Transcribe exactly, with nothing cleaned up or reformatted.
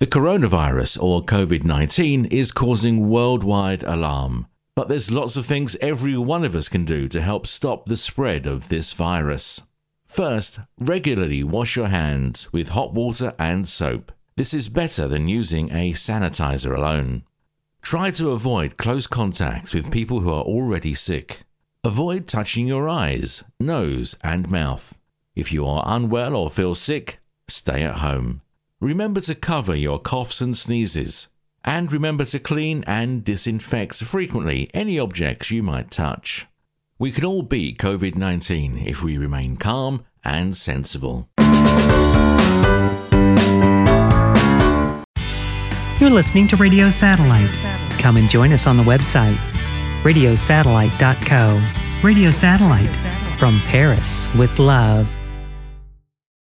The coronavirus, or COVID nineteen, is causing worldwide alarm. But there's lots of things every one of us can do to help stop the spread of this virus. First, regularly wash your hands with hot water and soap. This is better than using a sanitizer alone. Try to avoid close contacts with people who are already sick. Avoid touching your eyes, nose, and mouth. If you are unwell or feel sick, stay at home. Remember to cover your coughs and sneezes. And remember to clean and disinfect frequently any objects you might touch. We can all beat COVID nineteen if we remain calm and sensible. You're listening to Radio Satellite. Come and join us on the website, radio satellite dot co. Radio Satellite, from Paris with love.